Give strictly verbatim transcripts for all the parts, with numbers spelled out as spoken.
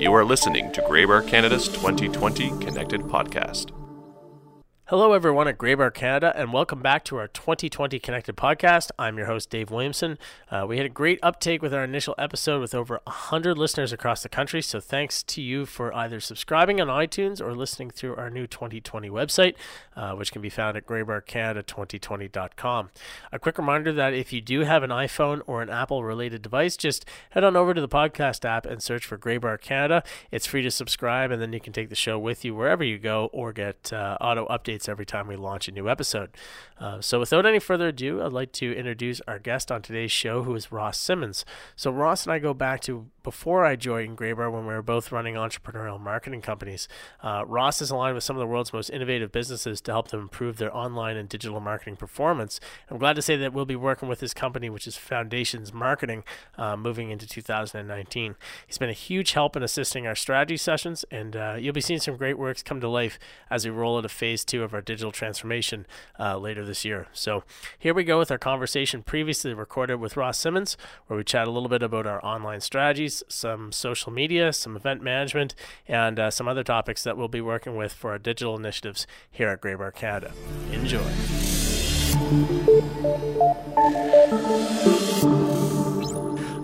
You are listening to Graybar Canada's twenty twenty Connected Podcast. Hello everyone at Graybar Canada, and welcome back to our twenty twenty Connected Podcast. I'm your host, Dave Williamson. Uh, we had a great uptake with our initial episode with over one hundred listeners across the country, so thanks to you for either subscribing on iTunes or listening through our new twenty twenty website, uh, which can be found at graybar canada twenty twenty dot com. A quick reminder that if you do have an iPhone or an Apple-related device, just head on over to the podcast app and search for Graybar Canada. It's free to subscribe, and then you can take the show with you wherever you go or get uh, auto updates every time we launch a new episode. Uh, so without any further ado, I'd like to introduce our guest on today's show, who is Ross Simmons. So Ross and I go back to before I joined Graybar, when we were both running entrepreneurial marketing companies. Uh, Ross is aligned with some of the world's most innovative businesses to help them improve their online and digital marketing performance. I'm glad to say that we'll be working with his company, which is Foundations Marketing, uh, moving into two thousand nineteen. He's been a huge help in assisting our strategy sessions, and uh, you'll be seeing some great works come to life as we roll into phase two of our digital transformation uh, later this year. So here we go with our conversation previously recorded with Ross Simmons, where we chat a little bit about our online strategies, some social media, some event management, and uh, some other topics that we'll be working with for our digital initiatives here at Graybar Canada. Enjoy.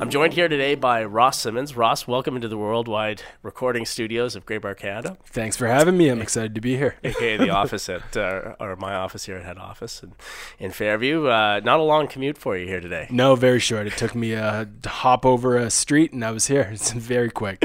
I'm joined here today by Ross Simmons. Ross, welcome into the worldwide recording studios of Graybar Canada. Thanks for having me. I'm excited to be here. A K A the office at, uh, or my office here at head office in, in Fairview. Uh, not a long commute for you here today. No, very short. It took me a hop over a street and I was here. It's very quick.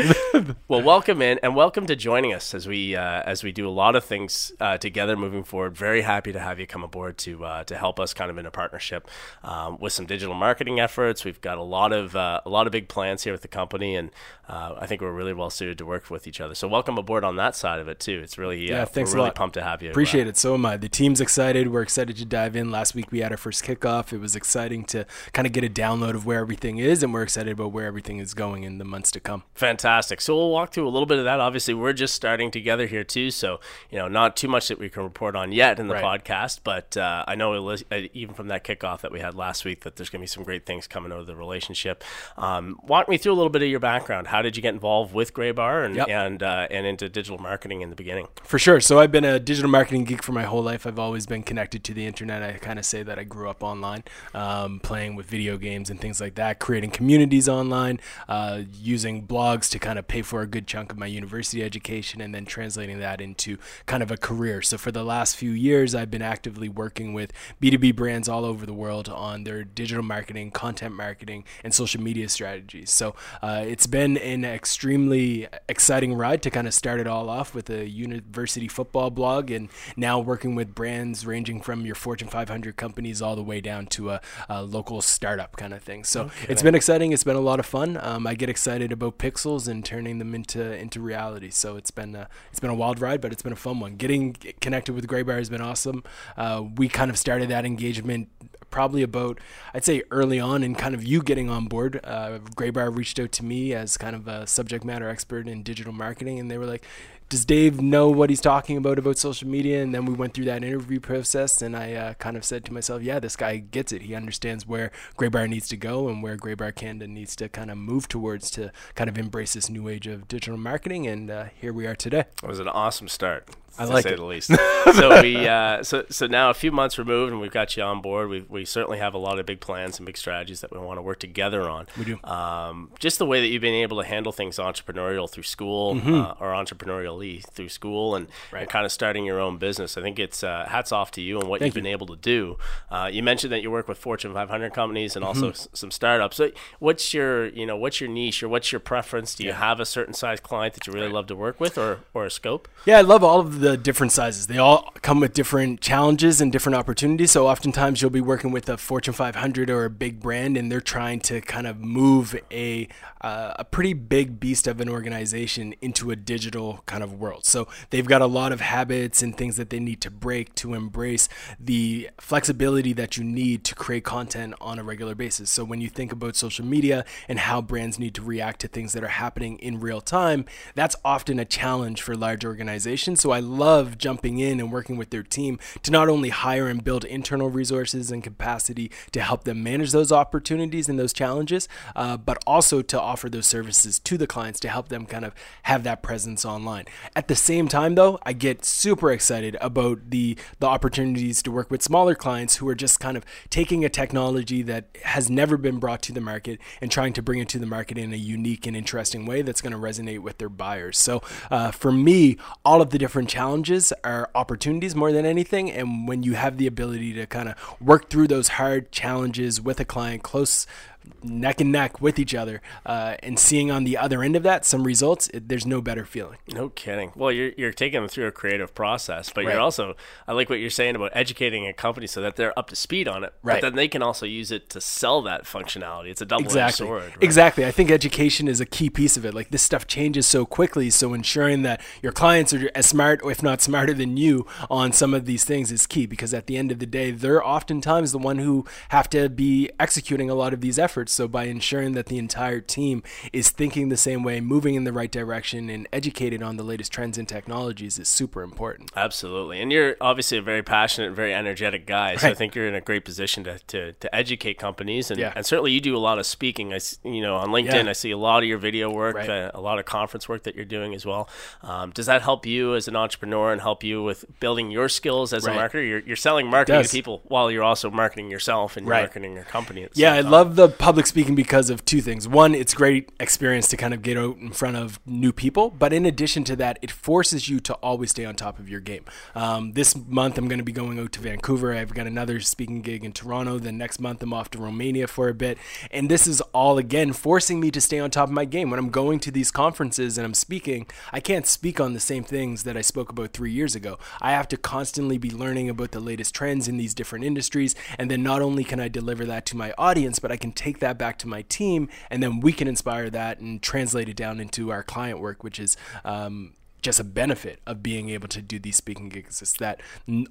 Well, welcome in, and welcome to joining us as we uh, as we do a lot of things uh, together moving forward. Very happy to have you come aboard to uh, to help us kind of in a partnership um, with some digital marketing efforts. We've got a lot of uh, Uh, a lot of big plans here with the company, and uh, I think we're really well suited to work with each other. So welcome aboard on that side of it too. It's really uh, yeah, thanks we're really a lot. Pumped to have you. Appreciate uh, it. So am I. The team's excited. We're excited to dive in. Last week we had our first kickoff. It was exciting to kind of get a download of where everything is, and we're excited about where everything is going in the months to come. Fantastic. So we'll walk through a little bit of that. Obviously, we're just starting together here too, so you know, not too much that we can report on yet in the right. podcast. But uh, I know was, uh, even from that kickoff that we had last week that there's going to be some great things coming out of the relationship. Um, walk me through a little bit of your background. How did you get involved with Graybar and yep. and uh, and into digital marketing in the beginning? For sure. So I've been a digital marketing geek for my whole life. I've always been connected to the internet. I kind of say that I grew up online, um, playing with video games and things like that, creating communities online, uh, using blogs to kind of pay for a good chunk of my university education, and then translating that into kind of a career. So for the last few years, I've been actively working with B two B brands all over the world on their digital marketing, content marketing, and social media strategies. So uh, it's been an extremely exciting ride to kind of start it all off with a university football blog, and now working with brands ranging from your Fortune five hundred companies all the way down to a, a local startup kind of thing. So okay. It's been exciting. It's been a lot of fun. Um, I get excited about pixels and turning them into into reality. So it's been a, it's been a wild ride, but it's been a fun one. Getting connected with Graybar has been awesome. Uh, we kind of started that engagement probably about, I'd say early on, and kind of you getting on board. Uh, Graybar reached out to me as kind of a subject matter expert in digital marketing, and they were like, does Dave know what he's talking about about social media? And then we went through that interview process, and I uh, kind of said to myself, yeah, this guy gets it. He understands where Graybar needs to go and where Graybar Canada needs to kind of move towards to kind of embrace this new age of digital marketing, and uh, here we are today. It was an awesome start. I like it. To say the least. So we, uh, so so now a few months removed, and we've got you on board. We we certainly have a lot of big plans and big strategies that we want to work together on. We do. Um, just the way that you've been able to handle things entrepreneurial through school, mm-hmm. uh, or entrepreneurially through school, and, right. and kind of starting your own business. I think it's uh, hats off to you and what Thank you've you. Been able to do. Uh, you mentioned that you work with Fortune five hundred companies and mm-hmm. also s- some startups. So what's your you know what's your niche, or what's your preference? Do you yeah. have a certain size client that you really right. love to work with, or or a scope? Yeah, I love all of the The different sizes. They all come with different challenges and different opportunities. So oftentimes you'll be working with a Fortune five hundred or a big brand, and they're trying to kind of move a uh, a pretty big beast of an organization into a digital kind of of worlds. So they've got a lot of habits and things that they need to break to embrace the flexibility that you need to create content on a regular basis. So when you think about social media and how brands need to react to things that are happening in real time, that's often a challenge for large organizations. So I love jumping in and working with their team to not only hire and build internal resources and capacity to help them manage those opportunities and those challenges, uh, but also to offer those services to the clients to help them kind of have that presence online. At the same time, though, I get super excited about the, the opportunities to work with smaller clients who are just kind of taking a technology that has never been brought to the market and trying to bring it to the market in a unique and interesting way that's going to resonate with their buyers. So uh, for me, all of the different challenges are opportunities more than anything. And when you have the ability to kind of work through those hard challenges with a client close neck and neck with each other uh, and seeing on the other end of that some results, it, there's no better feeling. No kidding. Well, you're you're taking them through a creative process, but right. You're also, I like what you're saying about educating a company so that they're up to speed on it, right. But then they can also use it to sell that functionality. It's a double-edged exactly. sword. Right? Exactly. I think education is a key piece of it. Like, this stuff changes so quickly, so ensuring that your clients are as smart, if not smarter than you, on some of these things is key, because at the end of the day, they're oftentimes the one who have to be executing a lot of these efforts. So by ensuring that the entire team is thinking the same way, moving in the right direction, and educated on the latest trends and technologies is super important. Absolutely. And you're obviously a very passionate, very energetic guy. So right. I think you're in a great position to to, to educate companies. And, yeah. and certainly you do a lot of speaking. I, you know, on LinkedIn, yeah. I see a lot of your video work, right. uh, a lot of conference work that you're doing as well. Um, does that help you as an entrepreneur and help you with building your skills as right. a marketer? You're, you're selling marketing to people while you're also marketing yourself and right. marketing your company. At the yeah, same time. I love the public speaking because of two things. One, it's great experience to kind of get out in front of new people. But in addition to that, it forces you to always stay on top of your game. Um, this month, I'm going to be going out to Vancouver. I've got another speaking gig in Toronto. Then next month, I'm off to Romania for a bit. And this is all, again, forcing me to stay on top of my game. When I'm going to these conferences and I'm speaking, I can't speak on the same things that I spoke about three years ago. I have to constantly be learning about the latest trends in these different industries. And then not only can I deliver that to my audience, but I can take that back to my team, and then we can inspire that and translate it down into our client work, which is um, just a benefit of being able to do these speaking gigs. It's that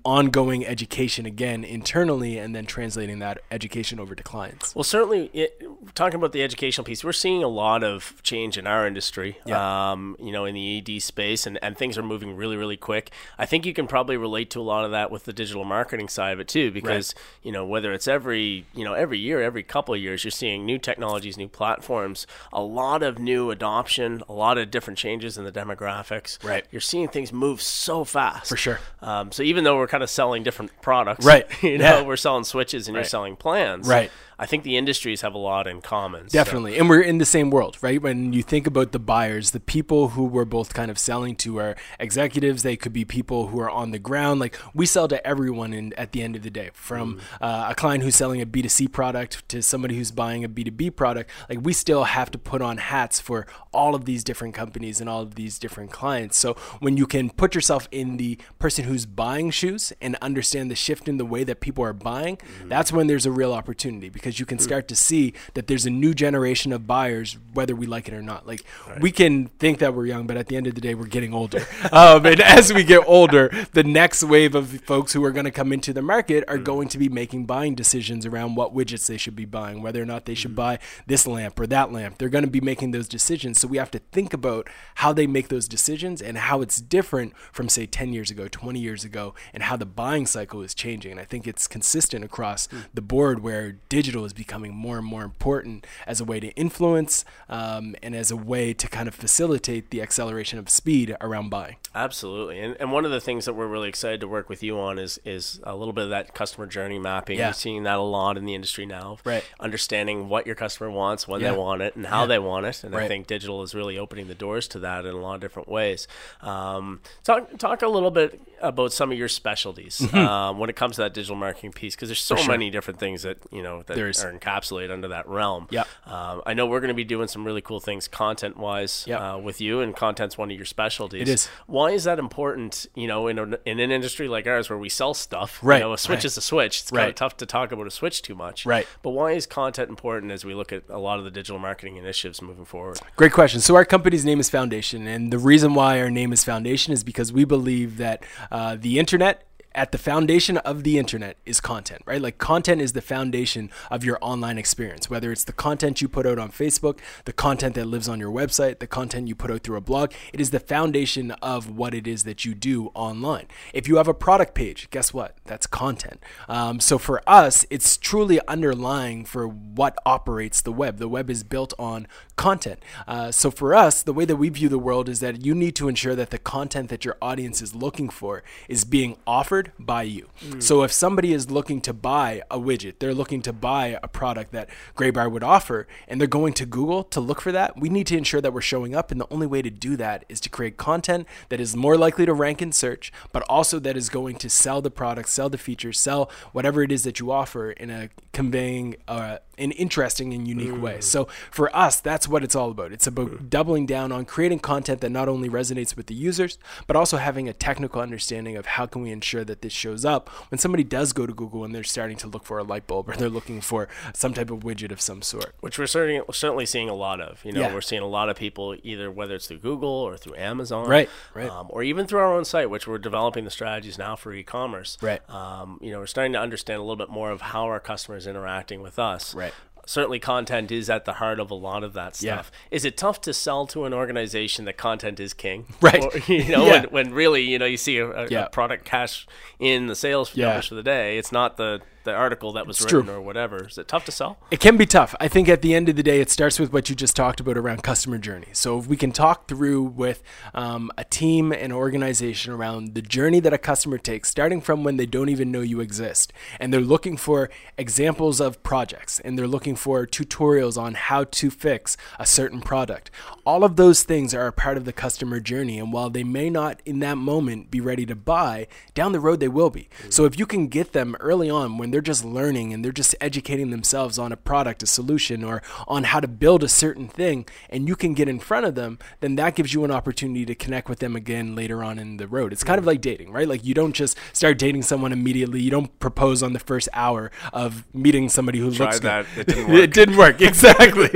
ongoing education, again, internally, and then translating that education over to clients. Well, certainly, it, talking about the educational piece, we're seeing a lot of change in our industry, yeah. um, you know, in the E D space, and, and things are moving really, really quick. I think you can probably relate to a lot of that with the digital marketing side of it, too, because, right. you know, whether it's every, you know, every year, every couple of years, you're seeing new technologies, new platforms, a lot of new adoption, a lot of different changes in the demographics. Right, you're seeing things move so fast. For sure. Um, so even though we're kind of selling different products, right? You know, yeah. we're selling switches and right. you're selling plans, right? I think the industries have a lot in common. Definitely, so. And we're in the same world, right? When you think about the buyers, the people who we're both kind of selling to are executives. They could be people who are on the ground. Like, we sell to everyone. And at the end of the day, from mm. uh, a client who's selling a B two C product to somebody who's buying a B two B product, like, we still have to put on hats for all of these different companies and all of these different clients. So when you can put yourself in the person who's buying shoes and understand the shift in the way that people are buying, mm-hmm. that's when there's a real opportunity, because you can start to see that there's a new generation of buyers, whether we like it or not. Like, right. we can think that we're young, but at the end of the day, we're getting older. um, and as we get older, the next wave of folks who are going to come into the market are mm-hmm. going to be making buying decisions around what widgets they should be buying, whether or not they should mm-hmm. buy this lamp or that lamp. They're going to be making those decisions. So we have to think about how they make those decisions and how it's different from, say, ten years ago, twenty years ago, and how the buying cycle is changing. And I think it's consistent across mm. the board, where digital is becoming more and more important as a way to influence um, and as a way to kind of facilitate the acceleration of speed around buying. Absolutely. And, and one of the things that we're really excited to work with you on is is a little bit of that customer journey mapping. Yeah. You're seeing that a lot in the industry now. Right. Understanding what your customer wants, when yeah. they want it, and how yeah. they want it. And right. I think digital is really opening the doors to that in a lot of different ways. Um, talk talk a little bit about some of your specialties mm-hmm. um, when it comes to that digital marketing piece, because there's so sure. many different things that you know that others are encapsulated under that realm. Yeah. Um, I know we're going to be doing some really cool things content wise yep. uh, with you, and content's one of your specialties. It is. Why is that important? You know, in, a, in an industry like ours where we sell stuff, right. you know, a switch right. is a switch. It's kind right. of tough to talk about a switch too much. Right. But why is content important as we look at a lot of the digital marketing initiatives moving forward? Great question. So our company's name is Foundation, and the reason why our name is Foundation is because we believe that uh, the internet, at the foundation of the internet is content, right? Like content is the foundation of your online experience, whether it's the content you put out on Facebook, the content that lives on your website, the content you put out through a blog. It is the foundation of what it is that you do online. If you have a product page, guess what? That's content. Um, so for us, it's truly underlying for what operates the web. The web is built on content. Uh, so for us, the way that we view the world is that you need to ensure that the content that your audience is looking for is being offered by you. Mm. So if somebody is looking to buy a widget, they're looking to buy a product that Graybar would offer, and they're going to Google to look for that, we need to ensure that we're showing up. And the only way to do that is to create content that is more likely to rank in search, but also that is going to sell the product, sell the feature, sell whatever it is that you offer in a conveying uh, an interesting and unique mm. way. So for us, that's what it's all about. It's about mm. doubling down on creating content that not only resonates with the users, but also having a technical understanding of how can we ensure that this shows up when somebody does go to Google and they're starting to look for a light bulb, or they're looking for some type of widget of some sort. Which we're certainly seeing a lot of. You know, yeah. We're seeing a lot of people, either whether it's through Google or through Amazon, right, right. Um, or even through our own site, which we're developing the strategies now for e-commerce. Right. Um, you know, we're starting to understand a little bit more of how our customers are interacting with us. Right. Certainly content is at the heart of a lot of that stuff. Yeah. Is it tough to sell to an organization that content is king? Right. Or, you know, yeah. when, when really, you know, you see a, a, yeah. a product cash in the sales yeah. numbers for the day, it's not the... the article that was it's written true. Or whatever. Is it tough to sell? It can be tough. I think at the end of the day, it starts with what you just talked about around customer journey. So if we can talk through with um, a team and organization around the journey that a customer takes, starting from when they don't even know you exist, and they're looking for examples of projects, and they're looking for tutorials on how to fix a certain product. All of those things are a part of the customer journey. And while they may not in that moment be ready to buy, down the road they will be. Mm-hmm. So if you can get them early on when they're They're just learning and they're just educating themselves on a product, a solution, or on how to build a certain thing, and you can get in front of them, then that gives you an opportunity to connect with them again later on in the road. It's kind of like dating, right? Like you don't just start dating someone immediately. You don't propose on the first hour of meeting somebody who Try looks that. Good. It didn't work. It didn't work. Exactly.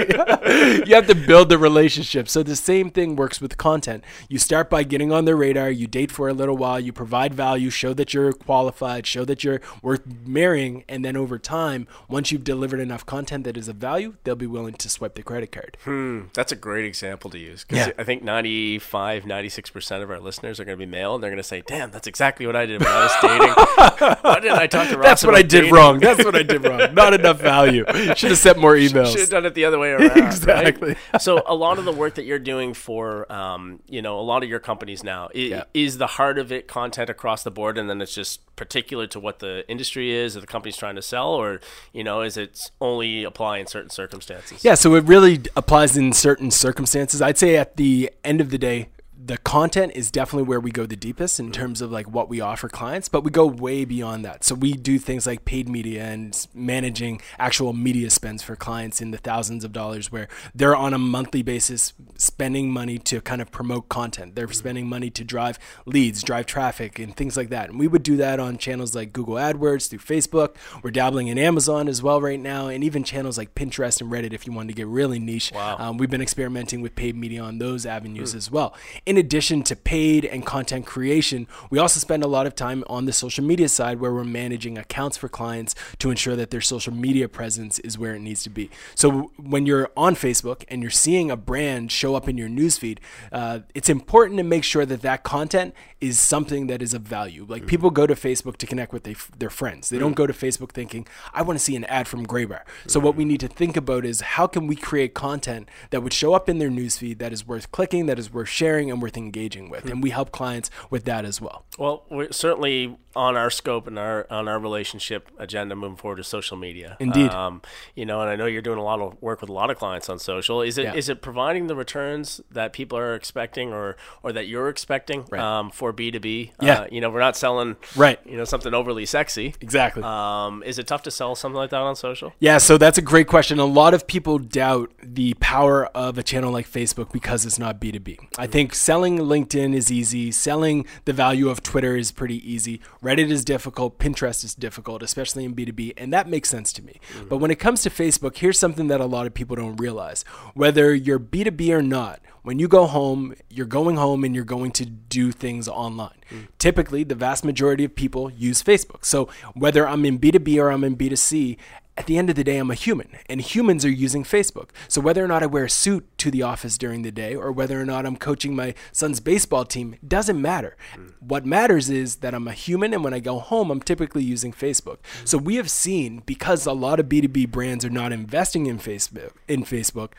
You have to build the relationship. So the same thing works with content. You start by getting on their radar. You date for a little while. You provide value. Show that you're qualified. Show that you're worth marrying. And then over time, once you've delivered enough content that is of value, they'll be willing to swipe the credit card. Hmm, that's a great example to use. Because yeah. I think ninety-five, ninety-six percent of our listeners are going to be male, and they're going to say, damn, that's exactly what I did when I was dating. Why didn't I talk to Ross? That's what I did dating? wrong. That's what I did wrong. Not enough value. Should have sent more emails. Should have done it the other way around. Exactly. Right? So a lot of the work that you're doing for um, you know, a lot of your companies now, it, yeah. is the heart of it content across the board, and then it's just particular to what the industry is or the company's trying to sell, or, you know, is it only apply in certain circumstances? Yeah, so it really applies in certain circumstances. I'd say at the end of the day, the content is definitely where we go the deepest in terms of like what we offer clients, but we go way beyond that. So we do things like paid media and managing actual media spends for clients in the thousands of dollars, where they're on a monthly basis spending money to kind of promote content. They're spending money to drive leads, drive traffic, and things like that. And we would do that on channels like Google AdWords, through Facebook. We're dabbling in Amazon as well right now, and even channels like Pinterest and Reddit if you wanted to get really niche. Wow. Um, we've been experimenting with paid media on those avenues mm. as well. In addition to paid and content creation, we also spend a lot of time on the social media side, where we're managing accounts for clients to ensure that their social media presence is where it needs to be. So when you're on Facebook and you're seeing a brand show up in your newsfeed, uh, it's important to make sure that that content is something that is of value. Like people go to Facebook to connect with they, their friends. They don't go to Facebook thinking, I want to see an ad from Graybar. So what we need to think about is how can we create content that would show up in their newsfeed that is worth clicking, that is worth sharing, and them worth engaging with. And we help clients with that as well. Well, we're certainly on our scope and our on our relationship agenda moving forward is social media. Indeed. Um, you know, and I know you're doing a lot of work with a lot of clients on social. Is it yeah. is it providing the returns that people are expecting or or that you're expecting right. um, for B two B? Yeah. Uh, you know, we're not selling right. you know, something overly sexy. Exactly. Um, is it tough to sell something like that on social? Yeah, so that's a great question. A lot of people doubt the power of a channel like Facebook because it's not B two B. Mm-hmm. I think selling LinkedIn is easy. Selling the value of Twitter is pretty easy. Reddit is difficult. Pinterest is difficult, especially in B two B. And that makes sense to me. Mm-hmm. But when it comes to Facebook, here's something that a lot of people don't realize. Whether you're B two B or not, when you go home, you're going home and you're going to do things online. Mm. Typically, the vast majority of people use Facebook. So whether I'm in B two B or I'm in B two C, at the end of the day, I'm a human, and humans are using Facebook. So whether or not I wear a suit to the office during the day or whether or not I'm coaching my son's baseball team doesn't matter. Mm. What matters is that I'm a human, and when I go home, I'm typically using Facebook. Mm. So we have seen, because a lot of B two B brands are not investing in Facebook, in Facebook,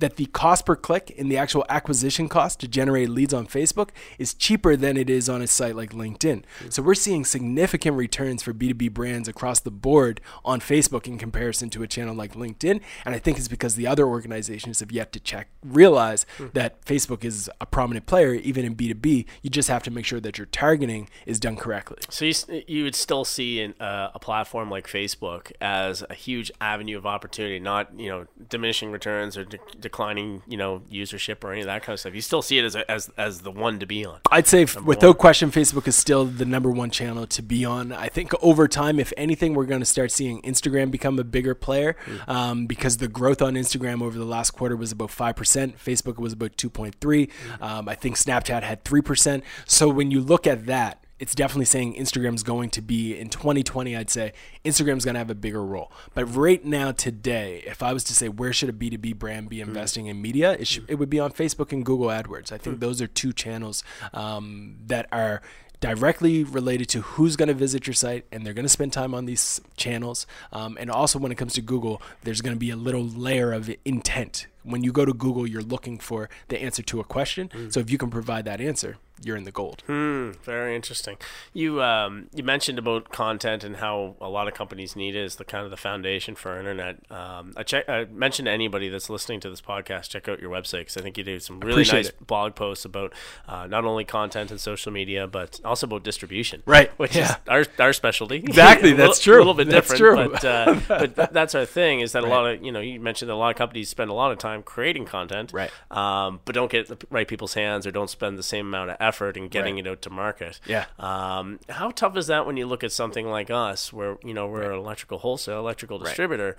that the cost per click and the actual acquisition cost to generate leads on Facebook is cheaper than it is on a site like LinkedIn. Mm. So we're seeing significant returns for B two B brands across the board on Facebook in comparison to a channel like LinkedIn. And I think it's because the other organizations have yet to check, realize mm. that Facebook is a prominent player, even in B two B. You just have to make sure that your targeting is done correctly. So you, you would still see in, uh, a platform like Facebook as a huge avenue of opportunity, not, you know, diminishing returns or de- declining, you know, usership or any of that kind of stuff. You still see it as a, as, as the one to be on. I'd say f- without one. question, Facebook is still the number one channel to be on. I think over time, if anything, we're going to start seeing Instagram become a bigger player um, because the growth on Instagram over the last quarter was about five percent. Facebook was about two point three. Mm-hmm. Um, I think Snapchat had three percent. So when you look at that, it's definitely saying Instagram's going to be, in twenty twenty, I'd say, Instagram's going to have a bigger role. But right now, today, if I was to say where should a B two B brand be investing mm. in media, it, should, it would be on Facebook and Google AdWords. I think mm. those are two channels um, that are directly related to who's going to visit your site, and they're going to spend time on these channels. Um, and also when it comes to Google, there's going to be a little layer of intent. When you go to Google, you're looking for the answer to a question. Mm. So if you can provide that answer, you're in the gold. Hmm, very interesting. You um, you mentioned about content and how a lot of companies need it as the kind of the foundation for internet. Um, I check. I mentioned to anybody that's listening to this podcast, check out your website because I think you do some really Appreciate nice it. blog posts about uh, not only content and social media, but also about distribution. Right, which yeah. is our our specialty. Exactly, that's true. A little bit that's different, true. but uh, but th- that's our thing. Is that right. a lot of you know you mentioned that a lot of companies spend a lot of time creating content, right? Um, but don't get the right people's hands or don't spend the same amount of effort effort and getting right. it out to market. Yeah. Um, how tough is that when you look at something like us where, you know, we're right. an electrical wholesale, electrical right. distributor.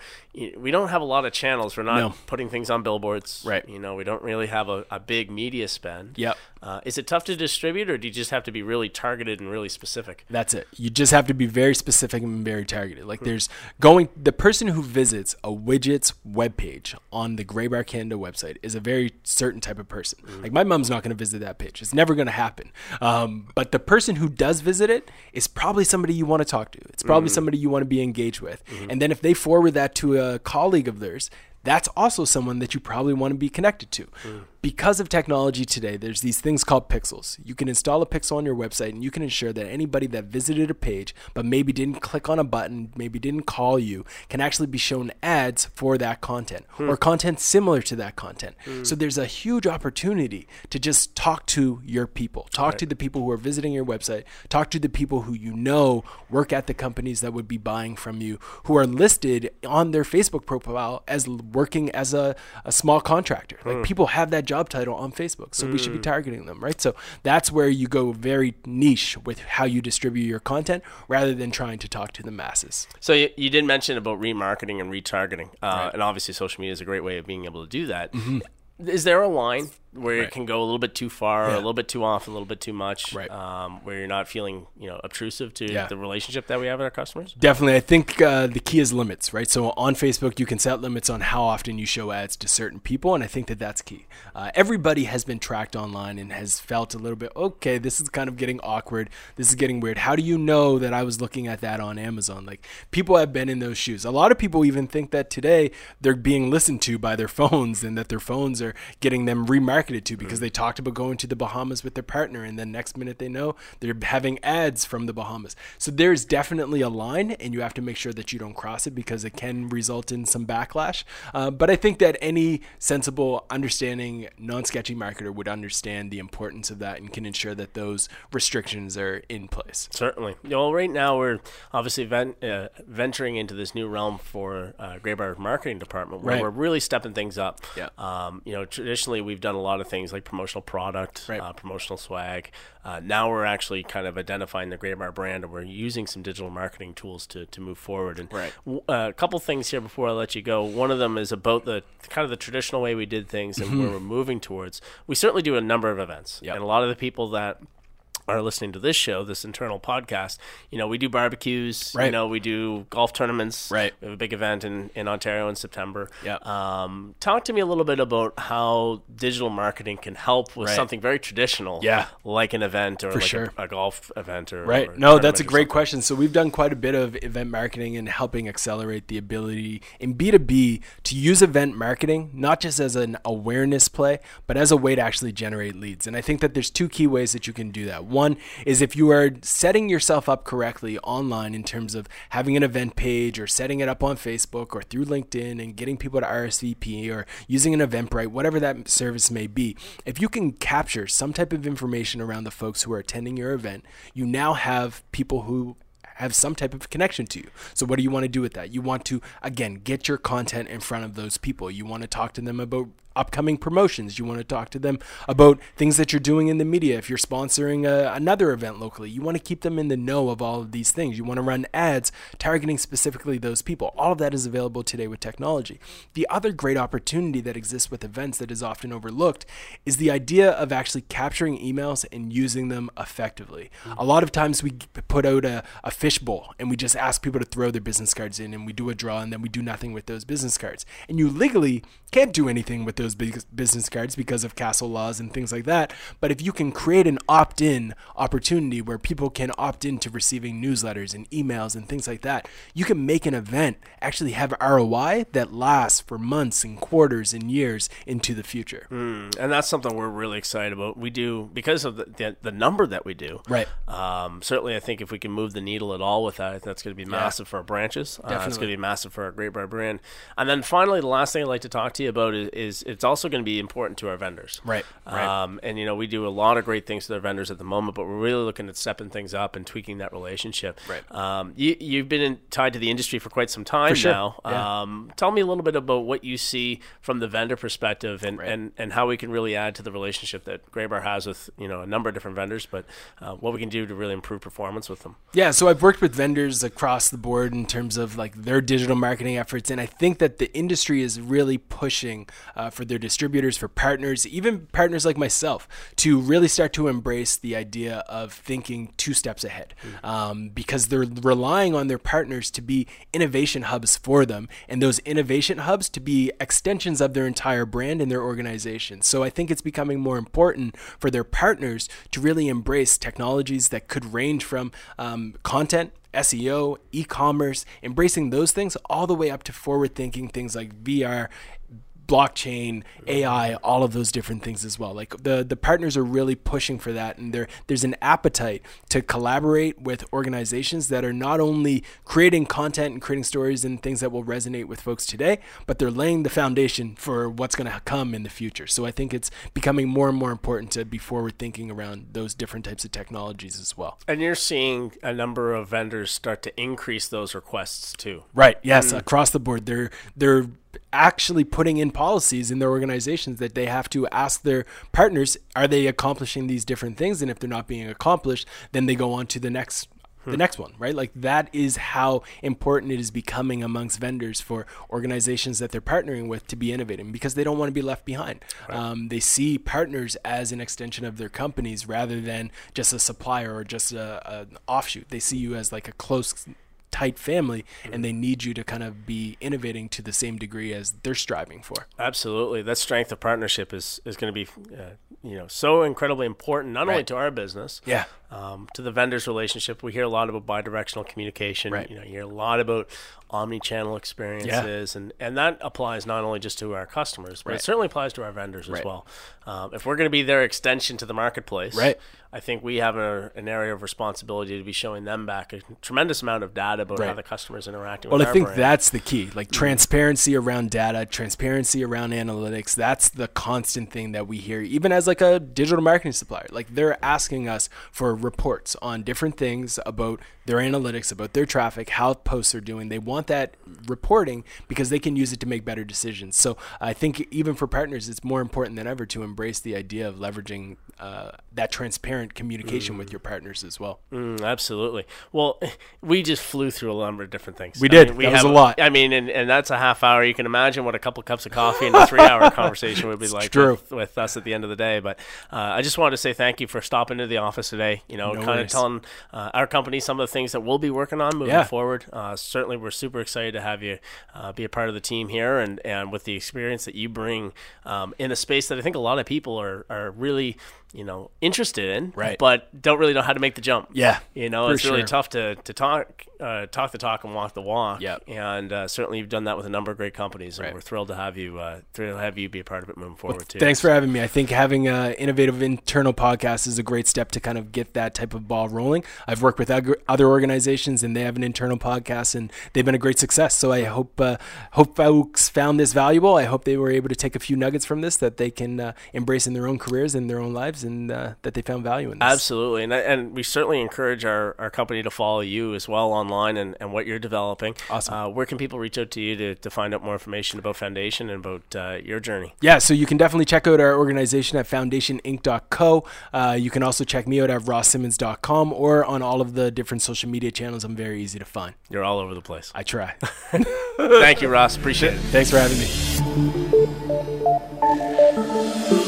We don't have a lot of channels. We're not no. putting things on billboards. Right. You know, we don't really have a, a big media spend. Yep. Uh, is it tough to distribute or do you just have to be really targeted and really specific? That's it. You just have to be very specific and very targeted. Like hmm. there's going, the person who visits a widget's webpage on the Graybar Canada website is a very certain type of person. Hmm. Like my mom's not going to visit that page. It's never going to happen. Um, but the person who does visit it is probably somebody you want to talk to. It's probably mm-hmm. somebody you want to be engaged with. Mm-hmm. And then if they forward that to a colleague of theirs, that's also someone that you probably want to be connected to. Mm. Because of technology today, there's these things called pixels. You can install a pixel on your website and you can ensure that anybody that visited a page but maybe didn't click on a button, maybe didn't call you, can actually be shown ads for that content mm. or content similar to that content. Mm. So there's a huge opportunity to just talk to your people, talk right. to the people who are visiting your website, talk to the people who you know work at the companies that would be buying from you, who are listed on their Facebook profile as working as a, a small contractor. Like mm. people have that job title on Facebook. So mm. we should be targeting them, right? So that's where you go very niche with how you distribute your content rather than trying to talk to the masses. So you, you did mention about remarketing and retargeting. Uh, right. And obviously social media is a great way of being able to do that. Mm-hmm. Is there a line where right. it can go a little bit too far, yeah. or a little bit too off, a little bit too much, right. um, where you're not feeling, you know, obtrusive to yeah. the relationship that we have with our customers? Definitely. I think uh, the key is limits, right? So on Facebook, you can set limits on how often you show ads to certain people, and I think that that's key. Uh, everybody has been tracked online and has felt a little bit, okay, this is kind of getting awkward. This is getting weird. How do you know that I was looking at that on Amazon? Like, people have been in those shoes. A lot of people even think that today they're being listened to by their phones and that their phones are they're getting them remarketed to, because mm-hmm. they talked about going to the Bahamas with their partner, and then next minute they know they're having ads from the Bahamas. So there's definitely a line, and you have to make sure that you don't cross it, because it can result in some backlash. Uh, but I think that any sensible, understanding, non-sketchy marketer would understand the importance of that and can ensure that those restrictions are in place. Certainly. You know, right now we're obviously vent, uh, venturing into this new realm for uh, Graybar Marketing Department, where right. we're really stepping things up. Yeah. Um, you know, traditionally we've done a lot of things like promotional product, right. uh, promotional swag. Uh, now we're actually kind of identifying the Graybar brand, and we're using some digital marketing tools to to move forward. And right. w- uh, a couple things here before I let you go. One of them is about the kind of the traditional way we did things and mm-hmm. where we're moving towards. We certainly do a number of events, yep. and a lot of the people that are listening to this show, this internal podcast, you know, we do barbecues, right. you know, we do golf tournaments, right. we have a big event in, in Ontario in September. Yep. Um, talk to me a little bit about how digital marketing can help with right. something very traditional, yeah. like an event or For like sure. a, a golf event. Or Right. Or no, that's a great question. So we've done quite a bit of event marketing and helping accelerate the ability in B two B to use event marketing, not just as an awareness play, but as a way to actually generate leads. And I think that there's two key ways that you can do that. One One is if you are setting yourself up correctly online in terms of having an event page or setting it up on Facebook or through LinkedIn and getting people to R S V P or using an Eventbrite, whatever that service may be. If you can capture some type of information around the folks who are attending your event, you now have people who have some type of connection to you. So what do you want to do with that? You want to, again, get your content in front of those people. You want to talk to them about upcoming promotions. You want to talk to them about things that you're doing in the media. If you're sponsoring a, another event locally, you want to keep them in the know of all of these things. You want to run ads targeting specifically those people. All of that is available today with technology. The other great opportunity that exists with events that is often overlooked is the idea of actually capturing emails and using them effectively. Mm-hmm. A lot of times we put out a, a fishbowl and we just ask people to throw their business cards in, and we do a draw, and then we do nothing with those business cards. And you legally can't do anything with those business cards because of castle laws and things like that. But if you can create an opt-in opportunity where people can opt into receiving newsletters and emails and things like that, you can make an event actually have R O I that lasts for months and quarters and years into the future. Mm, and that's something we're really excited about. We do, because of the, the, the number that we do, right? Um, certainly I think if we can move the needle at all with that, that's going to be massive yeah. for our branches. Uh, it's going to be massive for our Graybar brand. And then finally, the last thing I'd like to talk to you about is, is it's also going to be important to our vendors. Right, right. Um, and, you know, we do a lot of great things to their vendors at the moment, but we're really looking at stepping things up and tweaking that relationship. Right. Um, you, you've been in, tied to the industry for quite some time for sure. now. Yeah. Um, tell me a little bit about what you see from the vendor perspective and, right. and, and how we can really add to the relationship that Graybar has with, you know, a number of different vendors, but uh, what we can do to really improve performance with them. Yeah, so I've worked with vendors across the board in terms of, like, their digital marketing efforts, and I think that the industry is really pushing uh, for their distributors, for partners, even partners like myself, to really start to embrace the idea of thinking two steps ahead, mm-hmm. um, because they're relying on their partners to be innovation hubs for them, and those innovation hubs to be extensions of their entire brand and their organization. So I think it's becoming more important for their partners to really embrace technologies that could range from um, content, S E O, e-commerce, embracing those things all the way up to forward-thinking things like V R, blockchain, A I, all of those different things as well. Like the, the partners are really pushing for that, and there there's an appetite to collaborate with organizations that are not only creating content and creating stories and things that will resonate with folks today, but they're laying the foundation for what's going to come in the future. So I think it's becoming more and more important to be forward thinking around those different types of technologies as well. And you're seeing a number of vendors start to increase those requests too. Right. Yes. Mm-hmm. Across the board. They're, they're, actually putting in policies in their organizations that they have to ask their partners, are they accomplishing these different things? And if they're not being accomplished, then they go on to the next the next one, right? Like that is how important it is becoming amongst vendors for organizations that they're partnering with to be innovating, because they don't want to be left behind. Right. Um, they see partners as an extension of their companies rather than just a supplier or just a, an offshoot. They see you as like a close tight family, and they need you to kind of be innovating to the same degree as they're striving for. Absolutely. That strength of partnership is, is going to be, uh, you know, so incredibly important, not right. only to our business, yeah, Um, to the vendors relationship, we hear a lot about bidirectional communication. Right. You know, you hear a lot about omni-channel experiences, yeah. and, and that applies not only just to our customers, but right. it certainly applies to our vendors right. as well. Um, if we're going to be their extension to the marketplace, right. I think we have a, an area of responsibility to be showing them back a tremendous amount of data about right. how the customer's interacting well, with our brand. Well, I think that's the key, like transparency around data, transparency around analytics. That's the constant thing that we hear, even as like a digital marketing supplier. Like they're asking us for reports on different things about their analytics, about their traffic, how posts are doing. They want that reporting because they can use it to make better decisions. So I think even for partners, it's more important than ever to embrace the idea of leveraging uh, that transparent communication mm. with your partners as well. Mm, absolutely. Well, we just flew through a number of different things. We I did. Mean, we that have, was a lot. I mean, and, and that's a half hour. You can imagine what a couple cups of coffee and a three-hour conversation would be it's like with, with us at the end of the day. But uh, I just wanted to say thank you for stopping into the office today. You know, no kind worries. of telling uh, our company some of the things that we'll be working on moving yeah. forward. Uh, certainly, we're super excited to have you uh, be a part of the team here, and, and with the experience that you bring um, in a space that I think a lot of people are are really you know interested in, right. but don't really know how to make the jump. Yeah, you know, it's sure. really tough to to talk uh, talk the talk and walk the walk. Yep. and uh, certainly you've done that with a number of great companies, and right. we're thrilled to have you uh, thrilled to have you be a part of it moving forward well, too. Thanks for having me. I think having an innovative internal podcast is a great step to kind of get that type of ball rolling. I've worked with other organizations, and they have an internal podcast, and they've been a great success. So I hope uh, hope folks found this valuable. I hope they were able to take a few nuggets from this that they can uh, embrace in their own careers and their own lives, and uh, that they found value in this. Absolutely. And and we certainly encourage our, our company to follow you as well online and, and what you're developing. Awesome. Uh, where can people reach out to you to, to find out more information about Foundation and about uh, your journey? Yeah, so you can definitely check out our organization at foundation inc dot co. Uh, you can also check me out at ross simmons dot com or on all of the different social media channels. I'm very easy to find. You're all over the place. I try. Thank you, Ross. Appreciate it. Thanks for having me.